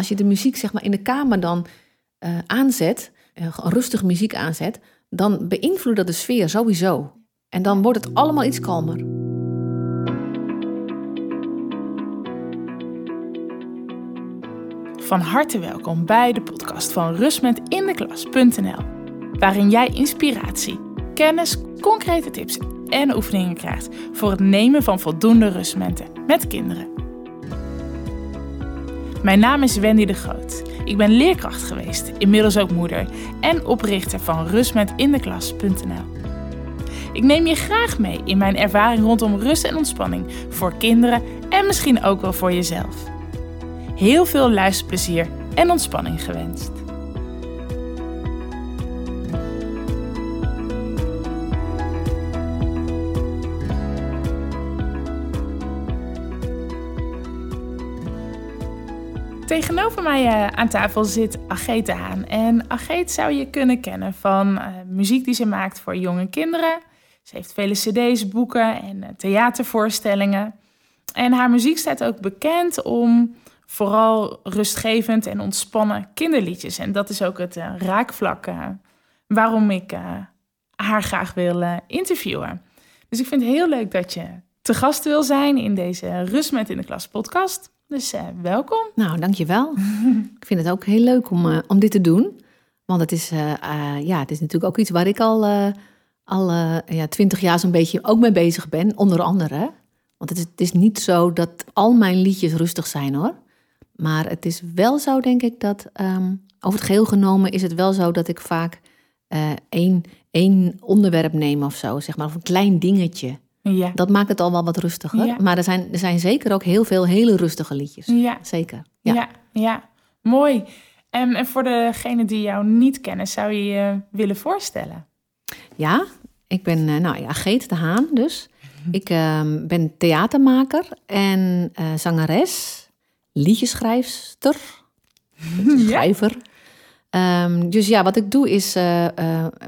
als je de muziek zeg maar in de kamer dan aanzet, rustig muziek aanzet, dan beïnvloedt dat de sfeer sowieso. En dan wordt het allemaal iets kalmer. Van harte welkom bij de podcast van rustmetindeklas.nl, waarin jij inspiratie, kennis, concrete tips en oefeningen krijgt voor het nemen van voldoende rustmomenten met kinderen. Mijn naam is Wendy de Groot. Ik ben leerkracht geweest, inmiddels ook moeder en oprichter van rustmetindeklas.nl. Ik neem je graag mee in mijn ervaring rondom rust en ontspanning voor kinderen en misschien ook wel voor jezelf. Heel veel luisterplezier en ontspanning gewenst. Tegenover mij aan tafel zit Agathe Haan. En Agathe zou je kunnen kennen van muziek die ze maakt voor jonge kinderen. Ze heeft vele cd's, boeken en theatervoorstellingen. En haar muziek staat ook bekend om vooral rustgevend en ontspannen kinderliedjes. En dat is ook het raakvlak waarom ik haar graag wil interviewen. Dus ik vind het heel leuk dat je te gast wil zijn in deze Rust met in de Klas podcast. Dus welkom. Nou, dankjewel. Ik vind het ook heel leuk om dit te doen. Want het is, het is natuurlijk ook iets waar ik al 20 jaar zo'n beetje ook mee bezig ben, onder andere. Want het is niet zo dat al mijn liedjes rustig zijn, hoor. Maar het is wel zo, denk ik, dat over het geheel genomen is het wel zo dat ik vaak één onderwerp neem of zo, zeg maar, of een klein dingetje. Ja. Dat maakt het al wel wat rustiger. Ja. Maar er zijn zeker ook heel veel hele rustige liedjes. Ja. Zeker. Ja, ja, ja. Mooi. En voor degenen die jou niet kennen, zou je je willen voorstellen? Ja, ik ben Agathe de Haan dus. Ik ben theatermaker en zangeres, liedjeschrijfster, schrijver. Ja. Dus ja, wat ik doe is,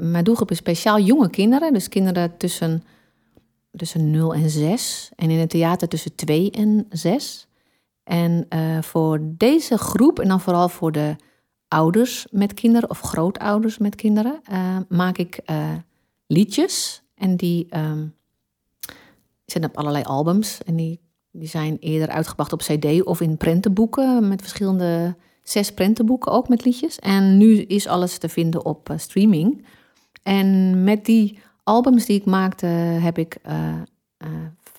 mijn doelgroep is speciaal jonge kinderen. Dus kinderen tussen 0 en 6 en in het theater tussen 2 en 6. En voor deze groep en dan vooral voor de ouders met kinderen of grootouders met kinderen maak ik liedjes en die zitten op allerlei albums en die zijn eerder uitgebracht op cd of in prentenboeken met verschillende 6 prentenboeken ook met liedjes en nu is alles te vinden op streaming en met die albums die ik maakte heb ik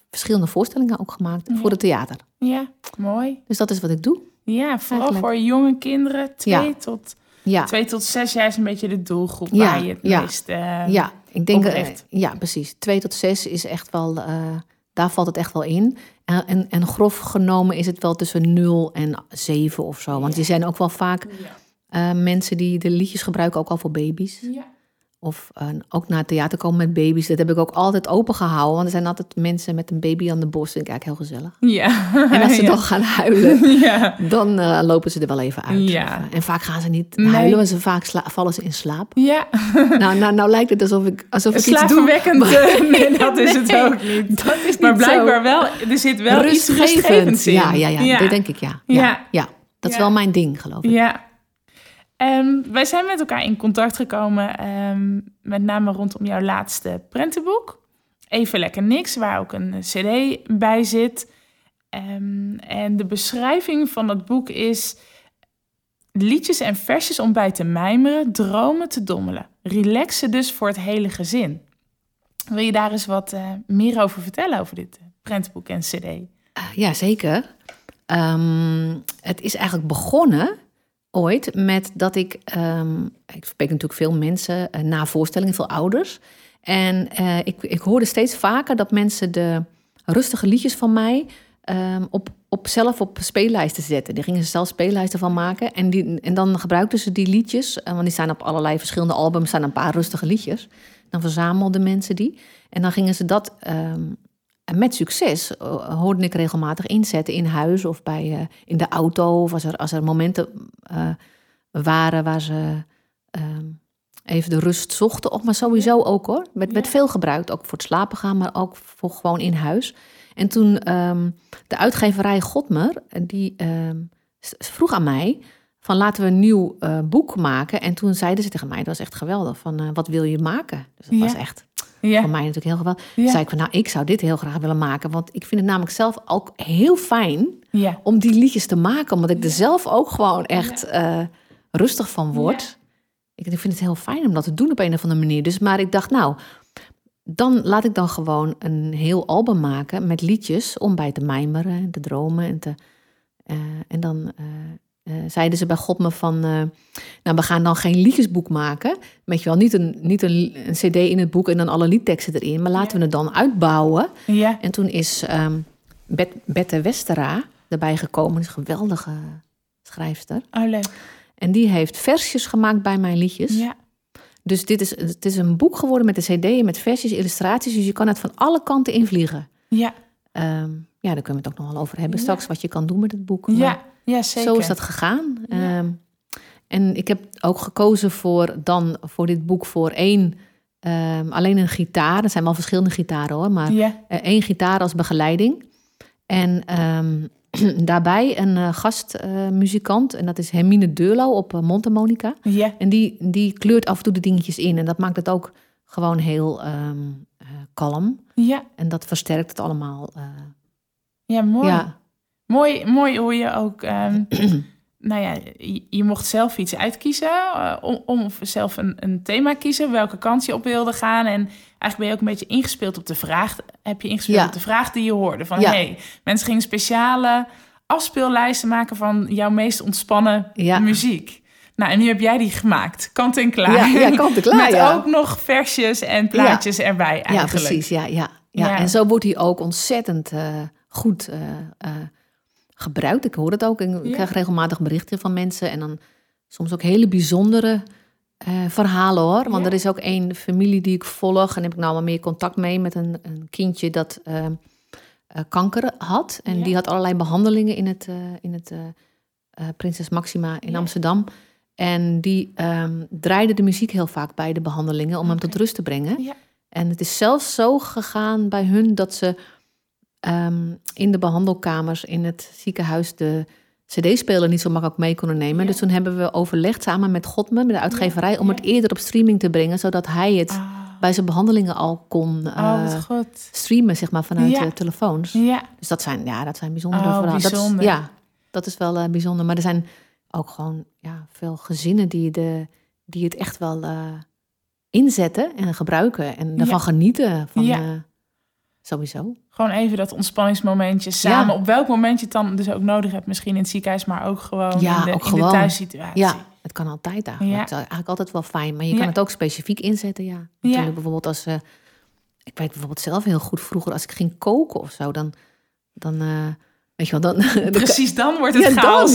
verschillende voorstellingen ook gemaakt voor het theater. Ja, mooi. Dus dat is wat ik doe. Ja, vooral eigenlijk voor jonge kinderen, 2 tot 6 jaar is een beetje de doelgroep waar je het meest ik denk oprecht. Ja, precies. 2 tot 6 is echt wel, daar valt het echt wel in. En grof genomen is het wel tussen 0 en 7 of zo. Want er zijn ook wel vaak mensen die de liedjes gebruiken ook al voor baby's. Ja. Of ook naar het theater komen met baby's. Dat heb ik ook altijd opengehouden. Want er zijn altijd mensen met een baby aan de borst. Dat vind ik eigenlijk heel gezellig. Ja. En als ze dan gaan huilen, dan lopen ze er wel even uit. Ja. En vaak gaan ze niet huilen, want ze vaak vallen ze in slaap. Ja. Nou lijkt het alsof ik iets doe. Nee, dat is het ook niet. Dat is niet maar blijkbaar zo. Wel, er zit wel rustgevend. Iets rustgevends in. Ja, dat denk ik, ja. Dat is wel mijn ding, geloof ik. Ja. Wij zijn met elkaar in contact gekomen, met name rondom jouw laatste prentenboek. Even Lekker Niks, waar ook een cd bij zit. En de beschrijving van dat boek is liedjes en versjes om bij te mijmeren, dromen te dommelen. Relaxen dus voor het hele gezin. Wil je daar eens wat meer over vertellen, over dit prentenboek en cd? Ja, zeker. Het is eigenlijk begonnen ooit met dat ik spreek natuurlijk veel mensen na voorstellingen, veel ouders. En ik hoorde steeds vaker dat mensen de rustige liedjes van mij op speellijsten zetten. Daar gingen ze zelf speellijsten van maken. En dan gebruikten ze die liedjes, want die staan op allerlei verschillende albums, staan een paar rustige liedjes. Dan verzamelden mensen die. En dan gingen ze dat met succes, hoorde ik regelmatig inzetten in huis of bij, in de auto. Of als er momenten waren waar ze even de rust zochten. Of maar sowieso ook hoor. Werd veel gebruikt, ook voor het slapen gaan, maar ook voor gewoon in huis. En toen de uitgeverij Gottmer, die vroeg aan mij van laten we een nieuw boek maken. En toen zeiden ze tegen mij, dat was echt geweldig, van wat wil je maken? Dus dat was echt voor mij natuurlijk heel geweldig. Toen zei ik van, nou, ik zou dit heel graag willen maken. Want ik vind het namelijk zelf ook heel fijn om die liedjes te maken. Omdat ik er zelf ook gewoon echt rustig van word. Ik vind het heel fijn om dat te doen op een of andere manier. Dus, maar ik dacht, nou, dan laat ik dan gewoon een heel album maken met liedjes om bij te mijmeren en te dromen. En, zeiden ze bij Gottmer van, nou, we gaan dan geen liedjesboek maken. Weet je wel, niet een cd in het boek en dan alle liedteksten erin. Maar laten we het dan uitbouwen. Ja. En toen is Bette Westera erbij gekomen. Een geweldige schrijfster. Oh, leuk. En die heeft versjes gemaakt bij mijn liedjes. Ja. Dus het is een boek geworden met een cd, met versjes, illustraties. Dus je kan het van alle kanten invliegen. Ja. Daar kunnen we het ook nog wel over hebben straks. Wat je kan doen met het boek. Maar ja, zeker. Zo is dat gegaan. Ja. En ik heb ook gekozen voor dit boek voor één, alleen een gitaar. Er zijn wel verschillende gitaren hoor. Maar één gitaar als begeleiding. En daarbij een gastmuzikant. En dat is Hermine Deurlo op Montemonica. Yeah. En die kleurt af en toe de dingetjes in. En dat maakt het ook gewoon heel kalm. Yeah. En dat versterkt het allemaal. Ja, mooi. Ja. Mooi hoe je ook... je mocht zelf iets uitkiezen. Om zelf een thema kiezen. Welke kant je op wilde gaan. En eigenlijk ben je ook een beetje ingespeeld op de vraag. Heb je ingespeeld op de vraag die je hoorde. Van hey, mensen gingen speciale afspeellijsten maken van jouw meest ontspannen muziek. Nou, en nu heb jij die gemaakt. Kant en klaar. Ja, kant en klaar. Met ook nog versjes en plaatjes erbij eigenlijk. Ja, precies. Ja. En zo wordt hij ook ontzettend goed gebruikt. Ik hoor het ook. Ik krijg regelmatig berichten van mensen. En dan soms ook hele bijzondere verhalen hoor. Want er is ook één familie die ik volg. En heb ik nou wel meer contact mee met een kindje dat kanker had. En die had allerlei behandelingen in het Prinses Maxima in Amsterdam. En die draaide de muziek heel vaak bij de behandelingen om hem tot rust te brengen. Ja. En het is zelfs zo gegaan bij hun dat ze in de behandelkamers in het ziekenhuis de cd-speler niet zo makkelijk mee konden nemen. Ja. Dus toen hebben we overlegd samen met Gottmer, met de uitgeverij, om het eerder op streaming te brengen, zodat hij het bij zijn behandelingen al kon streamen, zeg maar, vanuit telefoons. Ja. Dus dat zijn bijzondere verhalen. Bijzonder. Dat is wel bijzonder. Maar er zijn ook gewoon veel gezinnen die het echt wel inzetten en gebruiken en ervan genieten van... Sowieso. Gewoon even dat ontspanningsmomentje samen. Ja. Op welk moment je het dan dus ook nodig hebt. Misschien in het ziekenhuis, maar ook gewoon in de thuissituatie. Ja, het kan altijd eigenlijk. Het is eigenlijk altijd wel fijn. Maar je kan het ook specifiek inzetten, Bijvoorbeeld als... ik weet bijvoorbeeld zelf heel goed vroeger, als ik ging koken of zo, dan weet je wel, dan... Precies, dan wordt het chaos.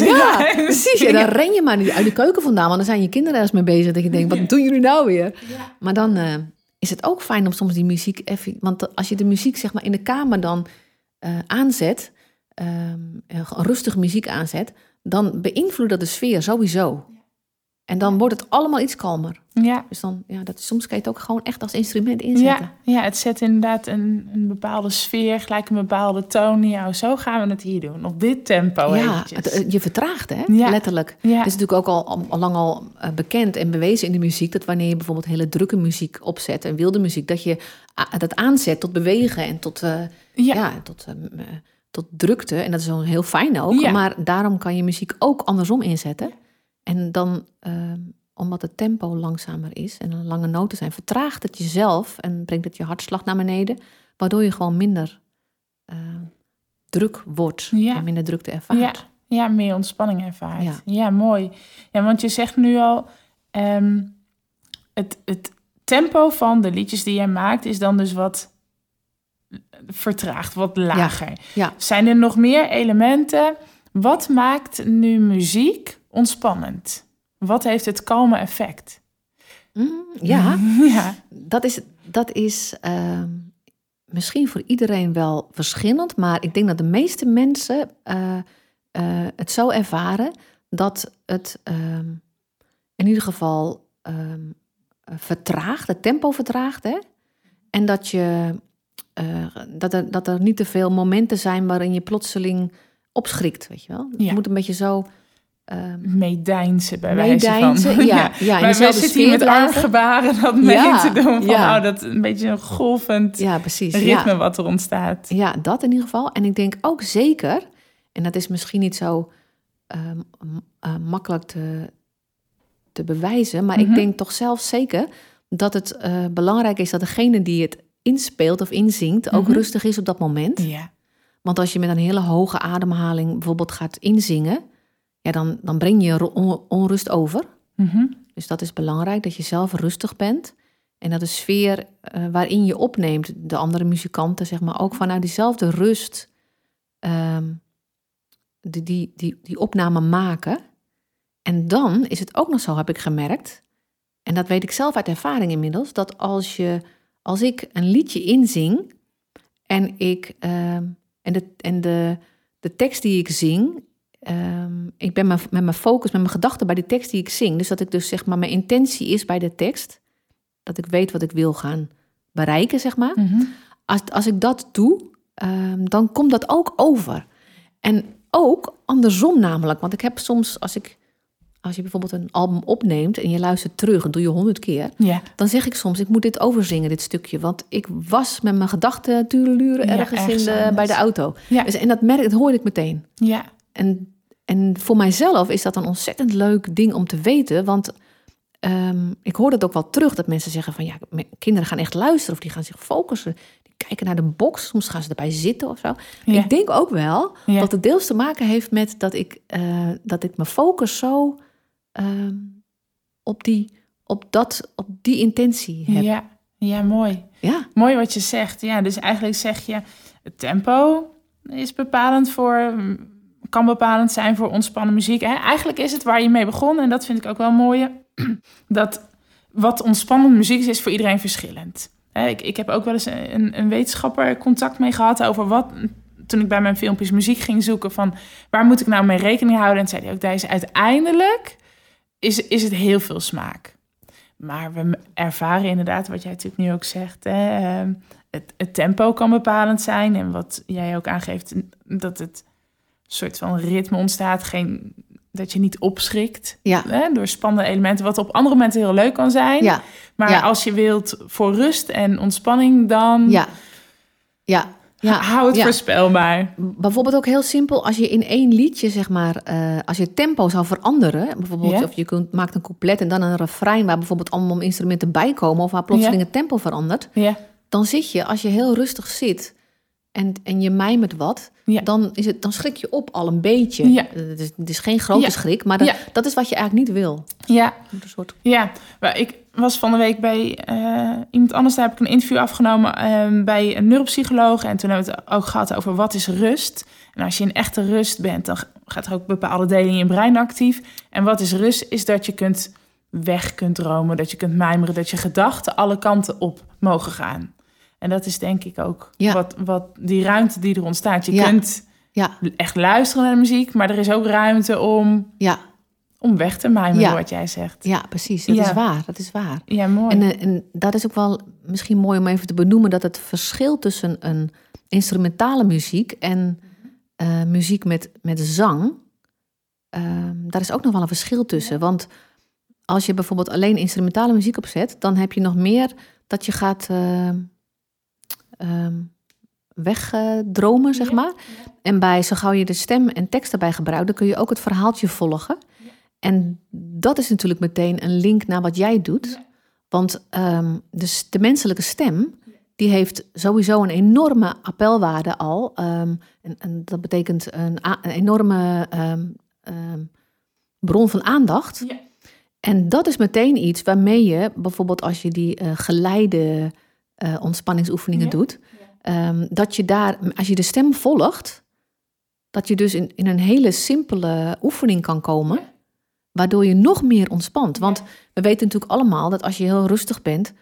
Precies. Ja, dan ren je maar niet uit de keuken vandaan. Want dan zijn je kinderen ergens mee bezig. Dat je denkt, wat doen jullie nou weer? Ja. Maar dan... is het ook fijn om soms die muziek even... Want als je de muziek zeg maar in de kamer dan aanzet... rustig muziek aanzet... dan beïnvloedt dat de sfeer sowieso. En dan wordt het allemaal iets kalmer. Ja. Dus dan, soms kan je het ook gewoon echt als instrument inzetten. Ja, het zet inderdaad een bepaalde sfeer... gelijk een bepaalde toon in jou. Zo gaan we het hier doen, op dit tempo eventjes. Je vertraagt, hè? Ja. Letterlijk. Ja. Het is natuurlijk ook al lang bekend en bewezen in de muziek... dat wanneer je bijvoorbeeld hele drukke muziek opzet... en wilde muziek, dat je dat aanzet tot bewegen... en tot drukte. En dat is wel heel fijn ook. Ja. Maar daarom kan je muziek ook andersom inzetten... En dan, omdat het tempo langzamer is en lange noten zijn... vertraagt het jezelf en brengt het je hartslag naar beneden... waardoor je gewoon minder druk wordt en minder drukte ervaart. Ja, meer ontspanning ervaart. Ja, mooi. Ja, want je zegt nu al... het tempo van de liedjes die jij maakt is dan dus wat vertraagd, wat lager. Ja. Zijn er nog meer elementen? Wat maakt nu muziek... ontspannend. Wat heeft het kalme effect? Dat is misschien voor iedereen wel verschillend, maar ik denk dat de meeste mensen het zo ervaren dat het in ieder geval vertraagt, het tempo vertraagt, hè? En dat er niet te veel momenten zijn waarin je plotseling opschrikt, weet je wel. Je moet een beetje zo... meedijnsen bij wijze van. Ja. Maar wij zitten hier met armgebaren dat mee te doen. Van, oh, dat een beetje een golvend ritme wat er ontstaat. Ja, dat in ieder geval. En ik denk ook zeker, en dat is misschien niet zo makkelijk te bewijzen, maar ik denk toch zelf zeker dat het belangrijk is dat degene die het inspeelt of inzingt ook rustig is op dat moment. Ja. Want als je met een hele hoge ademhaling bijvoorbeeld gaat inzingen, ja, dan breng je onrust over. Dus dat is belangrijk, dat je zelf rustig bent. En dat de sfeer waarin je opneemt, de andere muzikanten, zeg maar, ook vanuit diezelfde rust die opname maken. En dan is het ook nog zo, heb ik gemerkt, en dat weet ik zelf uit ervaring inmiddels, dat als ik een liedje inzing en de tekst die ik zing, ik ben met mijn focus, met mijn gedachten bij de tekst die ik zing. Dus dat ik dus, zeg maar, mijn intentie is bij de tekst. Dat ik weet wat ik wil gaan bereiken, zeg maar. Als ik dat doe, dan komt dat ook over. En ook andersom namelijk. Want ik heb soms, als je bijvoorbeeld een album opneemt en je luistert terug, en doe je 100 keer... Ja. Dan zeg ik soms, ik moet dit overzingen, dit stukje. Want ik was met mijn gedachten tureluren ergens bij de auto. Ja. Dus, en dat hoorde ik meteen. Ja. En voor mijzelf is dat een ontzettend leuk ding om te weten. Want ik hoor het ook wel terug dat mensen zeggen van... ja, kinderen gaan echt luisteren of die gaan zich focussen. Die kijken naar de box, soms gaan ze erbij zitten of zo. Ja. Ik denk ook wel dat het deels te maken heeft met dat ik mijn focus zo op die intentie heb. Ja, mooi. Ja. Mooi wat je zegt. Ja, dus eigenlijk zeg je, het tempo is bepalend voor... kan bepalend zijn voor ontspannen muziek. Eigenlijk is het waar je mee begon. En dat vind ik ook wel mooi. Dat wat ontspannende muziek is voor iedereen verschillend. Ik heb ook wel eens een wetenschapper contact mee gehad over wat... toen ik bij mijn filmpjes muziek ging zoeken van... waar moet ik nou mee rekening houden? En zei hij ook deze. Uiteindelijk is het heel veel smaak. Maar we ervaren inderdaad wat jij natuurlijk nu ook zegt... Het tempo kan bepalend zijn. En wat jij ook aangeeft, dat het... een soort van ritme ontstaat, dat je niet opschrikt door spannende elementen, wat op andere momenten heel leuk kan zijn. Ja. Maar als je wilt voor rust en ontspanning, dan hou het voorspelbaar. Bijvoorbeeld ook heel simpel, als je in één liedje, zeg maar, als je tempo zou veranderen, bijvoorbeeld of je maakt een couplet en dan een refrein waar bijvoorbeeld allemaal instrumenten bij komen of waar plotseling het tempo verandert, dan zit je, als je heel rustig zit... En je mijmert wat, dan schrik je op al een beetje. Ja. Het is geen grote schrik, maar dat is wat je eigenlijk niet wil. Ja, maar ik was van de week bij iemand anders, daar heb ik een interview afgenomen bij een neuropsycholoog. En toen hebben we het ook gehad over wat is rust. En als je in echte rust bent, dan gaat er ook bepaalde delen in je brein actief. En wat is rust, is dat je weg kunt dromen, dat je kunt mijmeren, dat je gedachten alle kanten op mogen gaan. En dat is denk ik ook wat die ruimte die er ontstaat. Je kunt echt luisteren naar de muziek, maar er is ook ruimte om weg te mijmeren, wat jij zegt. Ja, precies. Dat is waar. Dat is waar. Ja, mooi. En dat is ook wel misschien mooi om even te benoemen... dat het verschil tussen een instrumentale muziek en muziek met zang... daar is ook nog wel een verschil tussen. Want als je bijvoorbeeld alleen instrumentale muziek opzet... dan heb je nog meer dat je gaat... wegdromen, zeg maar. Ja. En zo gauw je de stem en tekst erbij gebruikt... dan kun je ook het verhaaltje volgen. Ja. En dat is natuurlijk meteen een link naar wat jij doet. Ja. Want dus de menselijke stem... die heeft sowieso een enorme appelwaarde al. En dat betekent een enorme bron van aandacht. Ja. En dat is meteen iets waarmee je... bijvoorbeeld als je die geleide... ontspanningsoefeningen doet. Ja. Dat je daar, als je de stem volgt, dat je dus in een hele simpele oefening kan komen, waardoor je nog meer ontspant. Want we weten natuurlijk allemaal dat als je heel rustig bent,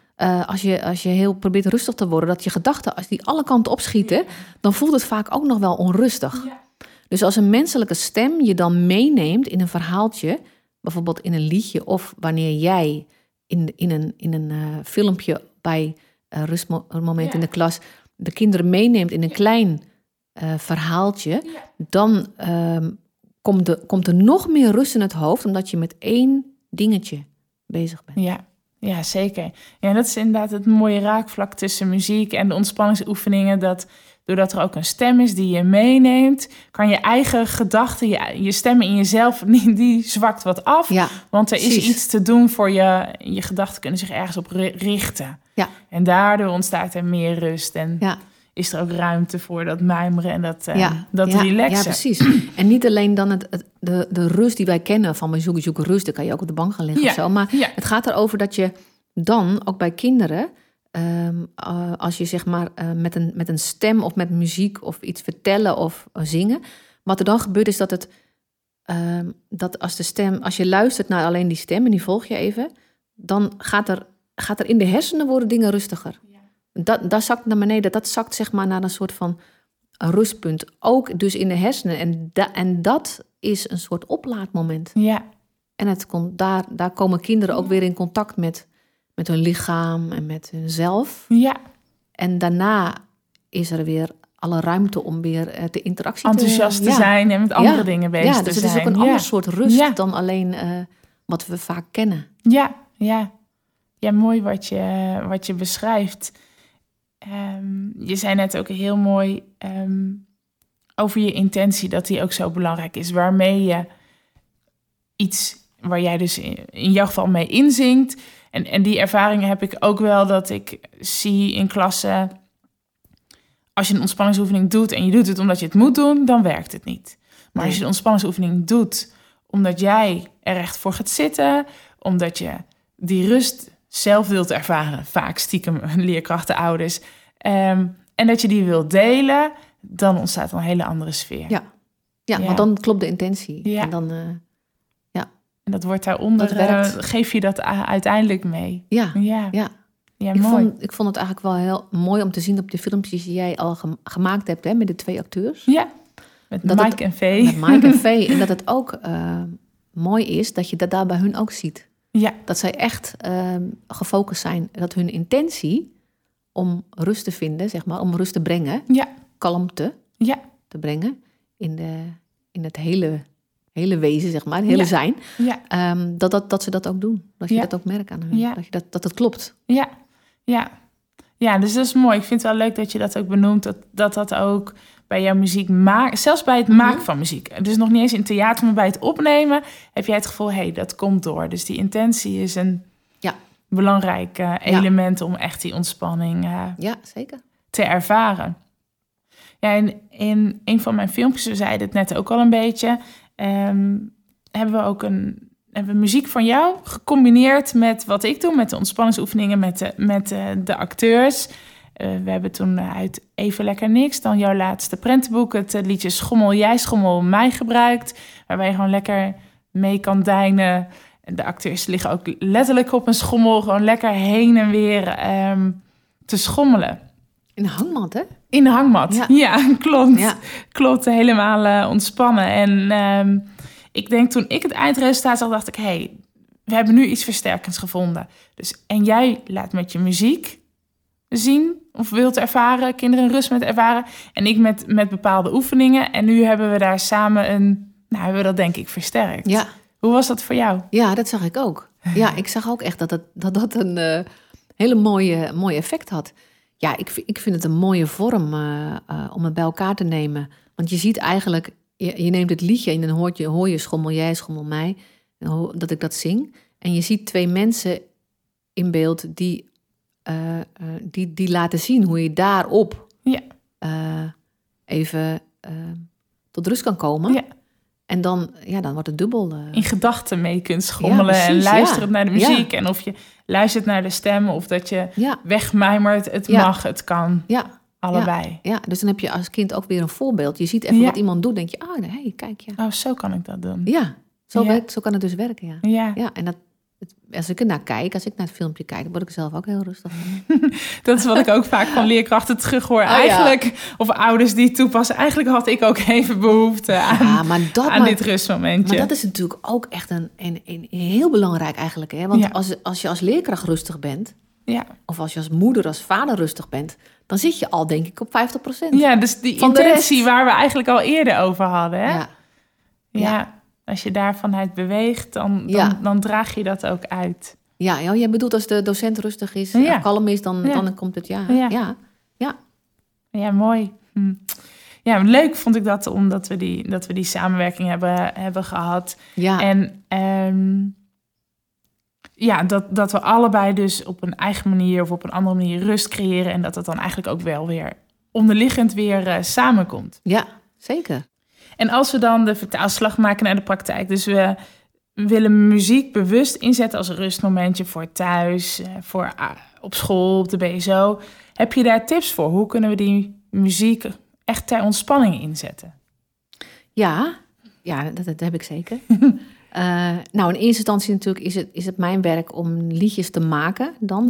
als je heel probeert rustig te worden, dat je gedachten, als die alle kanten opschieten, dan voelt het vaak ook nog wel onrustig. Ja. Dus als een menselijke stem je dan meeneemt in een verhaaltje, bijvoorbeeld in een liedje, of wanneer jij in een filmpje bij Rustmoment in de klas... de kinderen meeneemt in een klein verhaaltje, dan komt er nog meer rust in het hoofd, omdat je met één dingetje bezig bent. Ja, zeker. Ja, dat is inderdaad het mooie raakvlak tussen muziek en de ontspanningsoefeningen. Dat doordat er ook een stem is die je meeneemt, kan je eigen gedachten, je stem in jezelf, die zwakt wat af. Ja, want er is iets te doen voor je. Je gedachten kunnen zich ergens op richten. Ja. En daardoor ontstaat er meer rust en is er ook ruimte voor dat mijmeren en dat relaxen. Ja, precies. En niet alleen dan de rust die wij kennen van mijn zoek rust, dan kan je ook op de bank gaan liggen of zo. Maar het gaat erover dat je dan ook bij kinderen, als je zeg maar met een stem of met muziek of iets vertellen of zingen, wat er dan gebeurt is dat het dat als je luistert naar alleen die stem en die volg je even, dan gaat er in de hersenen worden dingen rustiger. Dat zakt naar beneden, dat zakt zeg maar naar een soort van rustpunt. Ook dus in de hersenen. En dat is een soort oplaadmoment. Ja. En daar komen kinderen ook weer in contact met hun lichaam en met hunzelf. Ja. En daarna is er weer alle ruimte om weer de interactie enthousiast te zijn en met andere dingen bezig te zijn. Dus het is ook een ander soort rust dan alleen wat we vaak kennen. Ja. Ja, mooi wat je beschrijft. Je zei net ook heel mooi over je intentie, dat die ook zo belangrijk is. Waarmee je iets, waar jij dus in jouw geval mee inzingt. En die ervaringen heb ik ook wel, dat ik zie in klassen, als je een ontspanningsoefening doet en je doet het omdat je het moet doen, dan werkt het niet. Maar als je een ontspanningsoefening doet omdat jij er echt voor gaat zitten, omdat je die rust zelf wilt ervaren, vaak stiekem leerkrachten, ouders, en dat je die wilt delen, dan ontstaat een hele andere sfeer. Ja, want dan klopt de intentie. Ja. En dan, en dat wordt daaronder, dat geef je dat uiteindelijk mee. Ja, mooi. Ik vond het eigenlijk wel heel mooi om te zien op de filmpjes die jij al gemaakt hebt, hè, met de 2 acteurs. Ja, met Mike en Vee. En dat het ook mooi is dat je dat daar bij hun ook ziet. Ja. Dat zij echt gefocust zijn. Dat hun intentie om rust te vinden, zeg maar, om rust te brengen, kalmte te brengen in het hele wezen, zeg maar, het hele zijn. Ja. Dat ze dat ook doen. Dat je dat ook merkt aan hun. Ja. Dat het klopt. Ja, dus dat is mooi. Ik vind het wel leuk dat je dat ook benoemt. Dat ook bij jouw muziek maakt, zelfs bij het maken van muziek. Dus nog niet eens in theater, maar bij het opnemen heb jij het gevoel, dat komt door. Dus die intentie is een belangrijk element om echt die ontspanning zeker te ervaren. Ja, in een van mijn filmpjes, we zeiden het net ook al een beetje, hebben we muziek van jou gecombineerd met wat ik doe, met de ontspanningsoefeningen, met de acteurs. We hebben toen uit Even Lekker Niks, dan jouw laatste prentenboek, het liedje Schommel, jij schommel, mij gebruikt. Waarbij je gewoon lekker mee kan deinen. De acteurs liggen ook letterlijk op een schommel, gewoon lekker heen en weer te schommelen. In de hangmat, hè? In de hangmat, ja klopt. Ja. Klopt, helemaal ontspannen. En ik denk, toen ik het eindresultaat zag, dacht ik, we hebben nu iets versterkends gevonden. En jij laat met je muziek zien of wilt ervaren, kinderen rust met ervaren, en ik met bepaalde oefeningen. En nu hebben we daar samen hebben we dat denk ik versterkt. Ja. Hoe was dat voor jou? Ja, dat zag ik ook. Ja, ik zag ook echt dat een hele mooie effect had. Ja, ik vind het een mooie vorm om het bij elkaar te nemen. Want je ziet eigenlijk, je neemt het liedje en dan hoor je schommel jij, schommel mij, dat ik dat zing. En je ziet 2 mensen in beeld die laten zien hoe je daarop even tot rust kan komen. Ja. En dan wordt het dubbel. In gedachten mee kunt schommelen, ja, precies, en luisteren naar de muziek. Ja. En of je luistert naar de stemmen of dat je wegmijmert. Het mag, het kan. Ja. Allebei. Ja, dus dan heb je als kind ook weer een voorbeeld. Je ziet even wat iemand doet, denk je, kijk, oh, zo kan ik dat doen. Ja, zo kan het dus werken, Ja, en dat... Als ik naar het filmpje kijk, word ik zelf ook heel rustig. Dat is wat ik ook vaak van leerkrachten terug hoor. Eigenlijk, of ouders die toepassen. Eigenlijk had ik ook even behoefte aan dit rustmomentje. Maar dat is natuurlijk ook echt een heel belangrijk eigenlijk. Hè? Want als je als leerkracht rustig bent, of als je als moeder, als vader rustig bent, dan zit je al, denk ik, op 50%. Ja, dus die intentie waar we eigenlijk al eerder over hadden. Hè? Ja. Ja, als je daar vanuit beweegt, dan draag je dat ook uit. Ja, jij bedoelt als de docent rustig is, kalm is, dan komt het Ja, mooi. Hm. Ja, leuk vond ik dat, omdat we die samenwerking hebben gehad. Ja. En dat we allebei dus op een eigen manier of op een andere manier rust creëren. En dat het dan eigenlijk ook wel weer onderliggend weer samenkomt. Ja, zeker. En als we dan de vertaalslag maken naar de praktijk. Dus we willen muziek bewust inzetten als rustmomentje voor thuis, voor op school, op de BSO. Heb je daar tips voor? Hoe kunnen we die muziek echt ter ontspanning inzetten? Ja, dat heb ik zeker. In eerste instantie natuurlijk is het mijn werk om liedjes te maken dan,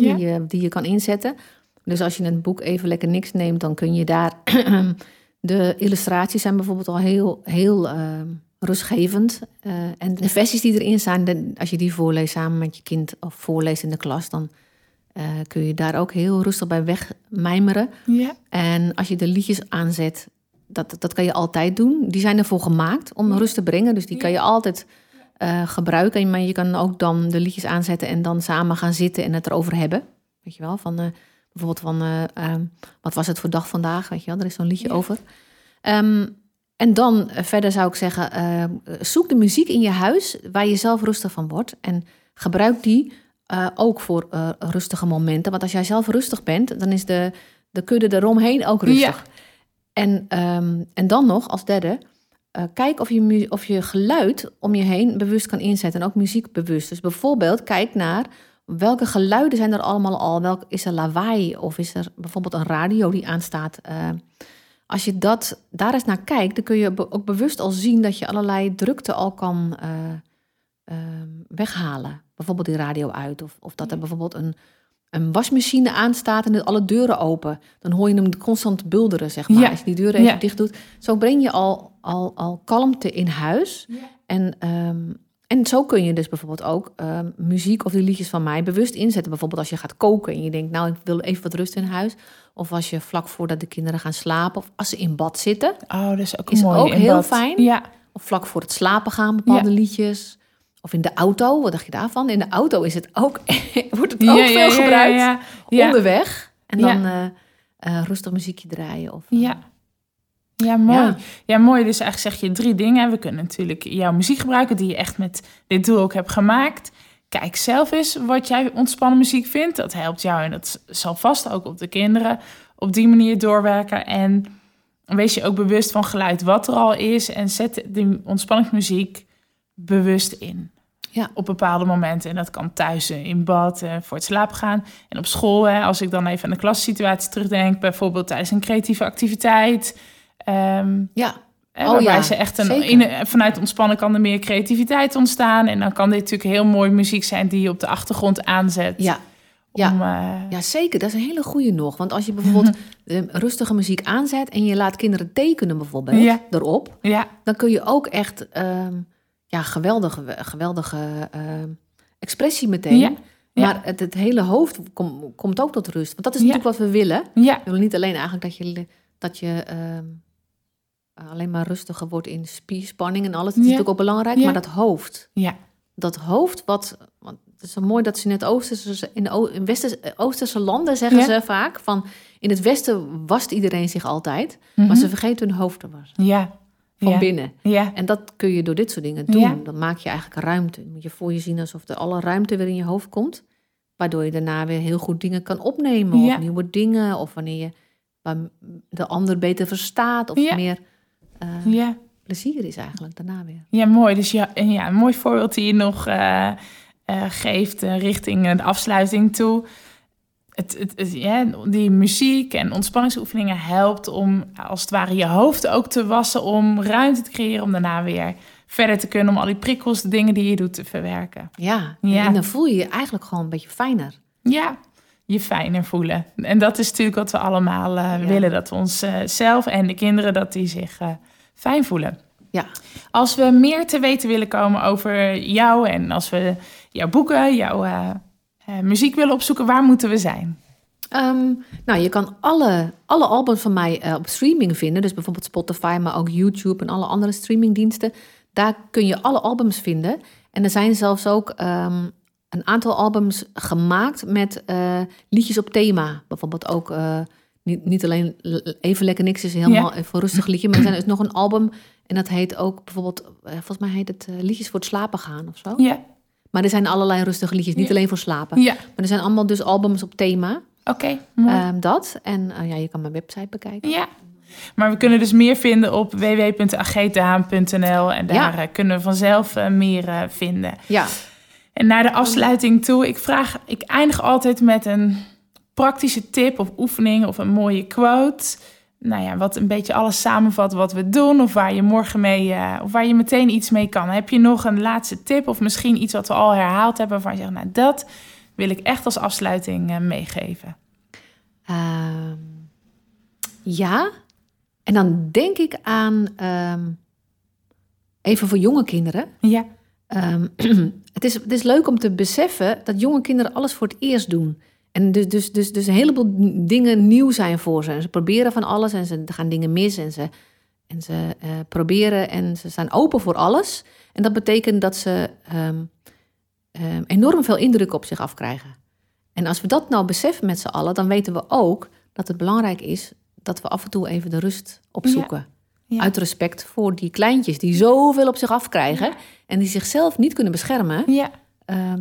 die je kan inzetten. Dus als je een boek Even Lekker Niks neemt, dan kun je daar... de illustraties zijn bijvoorbeeld al heel rustgevend. En de versies die erin zijn, als je die voorleest samen met je kind of voorleest in de klas... dan kun je daar ook heel rustig bij wegmijmeren. Ja. En als je de liedjes aanzet, dat kan je altijd doen. Die zijn ervoor gemaakt om rust te brengen, dus die kan je altijd... gebruiken. Maar je kan ook dan de liedjes aanzetten en dan samen gaan zitten en het erover hebben. Weet je wel, van bijvoorbeeld van wat was het voor dag vandaag? Weet je wel, er is zo'n liedje over. En dan verder zou ik zeggen, zoek de muziek in je huis waar je zelf rustig van wordt. En gebruik die ook voor rustige momenten. Want als jij zelf rustig bent, dan is de kudde eromheen ook rustig. Ja. En dan nog, als derde... kijk of je geluid om je heen bewust kan inzetten. En ook muziek bewust. Dus bijvoorbeeld kijk naar welke geluiden zijn er allemaal al. Is er lawaai of is er bijvoorbeeld een radio die aanstaat. Als je daar eens naar kijkt, dan kun je ook bewust al zien... dat je allerlei drukte al kan weghalen. Bijvoorbeeld die radio uit. Of dat er bijvoorbeeld een wasmachine aanstaat en dat alle deuren open. Dan hoor je hem constant bulderen, zeg maar. Ja. Als je die deuren even dicht doet. Zo breng je al kalmte in huis. Ja. En zo kun je dus bijvoorbeeld ook muziek of die liedjes van mij bewust inzetten. Bijvoorbeeld als je gaat koken en je denkt, nou, ik wil even wat rust in huis. Of als je vlak voordat de kinderen gaan slapen of als ze in bad zitten. Oh, dat is ook een mooie. Is ook heel fijn. Ja. Of vlak voor het slapen gaan bepaalde liedjes. Of in de auto, wat dacht je daarvan? In de auto is het ook, wordt het ook veel gebruikt onderweg. En dan rustig muziekje draaien. Of, ja, mooi. Ja, mooi. Dus eigenlijk zeg je 3 dingen. We kunnen natuurlijk jouw muziek gebruiken die je echt met dit doel ook hebt gemaakt. Kijk zelf eens wat jij ontspannen muziek vindt. Dat helpt jou en dat zal vast ook op de kinderen op die manier doorwerken. En wees je ook bewust van geluid wat er al is. En zet die ontspanningsmuziek bewust in. Ja. Op bepaalde momenten. En dat kan thuis, in bad, voor het slapen gaan. En op school, als ik dan even aan de klassituatie terugdenk. Bijvoorbeeld tijdens een creatieve activiteit. Waarbij ze echt vanuit ontspannen kan er meer creativiteit ontstaan. En dan kan dit natuurlijk heel mooi muziek zijn die je op de achtergrond aanzet. Ja, zeker. Dat is een hele goede nog. Want als je bijvoorbeeld rustige muziek aanzet... en je laat kinderen tekenen bijvoorbeeld erop... dan kun je ook echt geweldige expressie meteen... Ja. Ja. Maar het hele hoofd komt ook tot rust. Want dat is natuurlijk wat we willen. Ja. We willen niet alleen eigenlijk dat je alleen maar rustiger wordt in spierspanning en alles. Dat is natuurlijk ook belangrijk. Ja. Maar dat hoofd. Ja. Dat hoofd, want het is zo mooi dat ze in Oosterse landen zeggen ze vaak van... in het Westen wast iedereen zich altijd. Mm-hmm. Maar ze vergeten hun hoofd te wassen. Ja. Van binnen. Ja. En dat kun je door dit soort dingen doen. Ja. Dan maak je eigenlijk ruimte. Moet je voor je zien alsof er alle ruimte weer in je hoofd komt. Waardoor je daarna weer heel goed dingen kan opnemen. Of nieuwe dingen. Of wanneer je... waar de ander beter verstaat of meer plezier is eigenlijk daarna weer. Ja, mooi. Dus een mooi voorbeeld die je nog geeft richting de afsluiting toe. Die muziek en ontspanningsoefeningen helpt om als het ware je hoofd ook te wassen... om ruimte te creëren om daarna weer verder te kunnen... om al die prikkels, de dingen die je doet, te verwerken. Ja, en dan voel je je eigenlijk gewoon een beetje fijner. Ja, je fijner voelen. En dat is natuurlijk wat we allemaal willen. Dat we onszelf en de kinderen, dat die zich fijn voelen. Ja. Als we meer te weten willen komen over jou... en als we jouw boeken, jouw muziek willen opzoeken... waar moeten we zijn? Nou, je kan alle albums van mij op streaming vinden. Dus bijvoorbeeld Spotify, maar ook YouTube en alle andere streamingdiensten. Daar kun je alle albums vinden. En er zijn zelfs ook een aantal albums gemaakt met liedjes op thema. Bijvoorbeeld ook, niet alleen Even Lekker Niks is helemaal even een rustig liedje. Maar er is nog een album en dat heet ook bijvoorbeeld... volgens mij heet het Liedjes voor het slapen gaan of zo. Ja. Maar er zijn allerlei rustige liedjes, niet alleen voor slapen. Ja. Maar er zijn allemaal dus albums op thema. Oké, mooi. Dat. En ja, je kan mijn website bekijken. Ja. Maar we kunnen dus meer vinden op www.agedaan.nl. En daar kunnen we vanzelf meer vinden. Ja. En naar de afsluiting toe. Ik eindig altijd met een praktische tip of oefening of een mooie quote. Nou ja, wat een beetje alles samenvat wat we doen. Of waar je morgen mee, of waar je meteen iets mee kan. Heb je nog een laatste tip? Of misschien iets wat we al herhaald hebben waarvan je zegt, nou, dat wil ik echt als afsluiting meegeven. Ja. En dan denk ik aan, even voor jonge kinderen. Ja. Het is leuk om te beseffen dat jonge kinderen alles voor het eerst doen. En dus een heleboel dingen nieuw zijn voor ze. En ze proberen van alles en ze gaan dingen mis. En ze proberen en ze zijn open voor alles. En dat betekent dat ze enorm veel indruk op zich afkrijgen. En als we dat nou beseffen met z'n allen, dan weten we ook dat het belangrijk is dat we af en toe even de rust opzoeken. Ja. Ja. Uit respect voor die kleintjes die zoveel op zich afkrijgen en die zichzelf niet kunnen beschermen. Ja.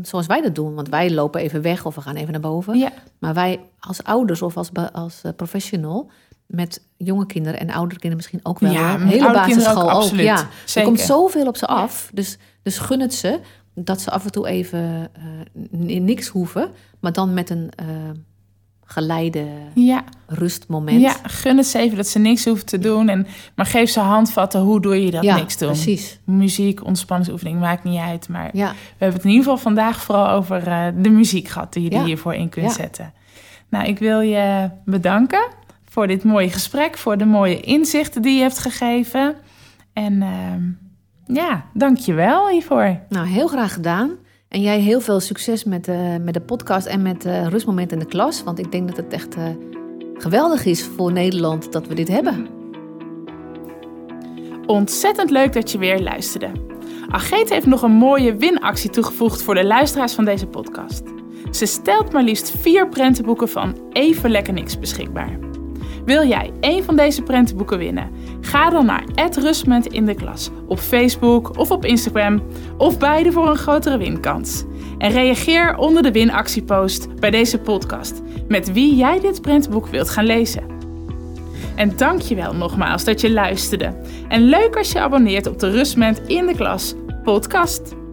Zoals wij dat doen, want wij lopen even weg of we gaan even naar boven. Ja. Maar wij als ouders of als professional met jonge kinderen en oudere kinderen misschien ook wel. Ja, een hele basisschool ook. Ja. Er komt zoveel op ze af, dus gun het ze dat ze af en toe even niks hoeven, maar dan met een geleide rustmoment. Ja, gun het ze even dat ze niks hoeft te doen. Maar geef ze handvatten, hoe doe je dat niks doen? Precies. Muziek, ontspanningsoefening, maakt niet uit. Maar we hebben het in ieder geval vandaag vooral over de muziek gehad die je er hiervoor in kunt zetten. Nou, ik wil je bedanken voor dit mooie gesprek, voor de mooie inzichten die je hebt gegeven. En dank je wel hiervoor. Nou, heel graag gedaan. En jij heel veel succes met de podcast en met Rustmoment in de Klas. Want ik denk dat het echt geweldig is voor Nederland dat we dit hebben. Ontzettend leuk dat je weer luisterde. Agathe heeft nog een mooie winactie toegevoegd voor de luisteraars van deze podcast. Ze stelt maar liefst 4 prentenboeken van Even Lekker Niks beschikbaar. Wil jij één van deze prentenboeken winnen? Ga dan naar @rustmetindeklas op Facebook of op Instagram of beide voor een grotere winkans. En reageer onder de winactiepost bij deze podcast met wie jij dit prentenboek wilt gaan lezen. En dankjewel nogmaals dat je luisterde. En leuk als je abonneert op de Rustmoment in de Klas podcast.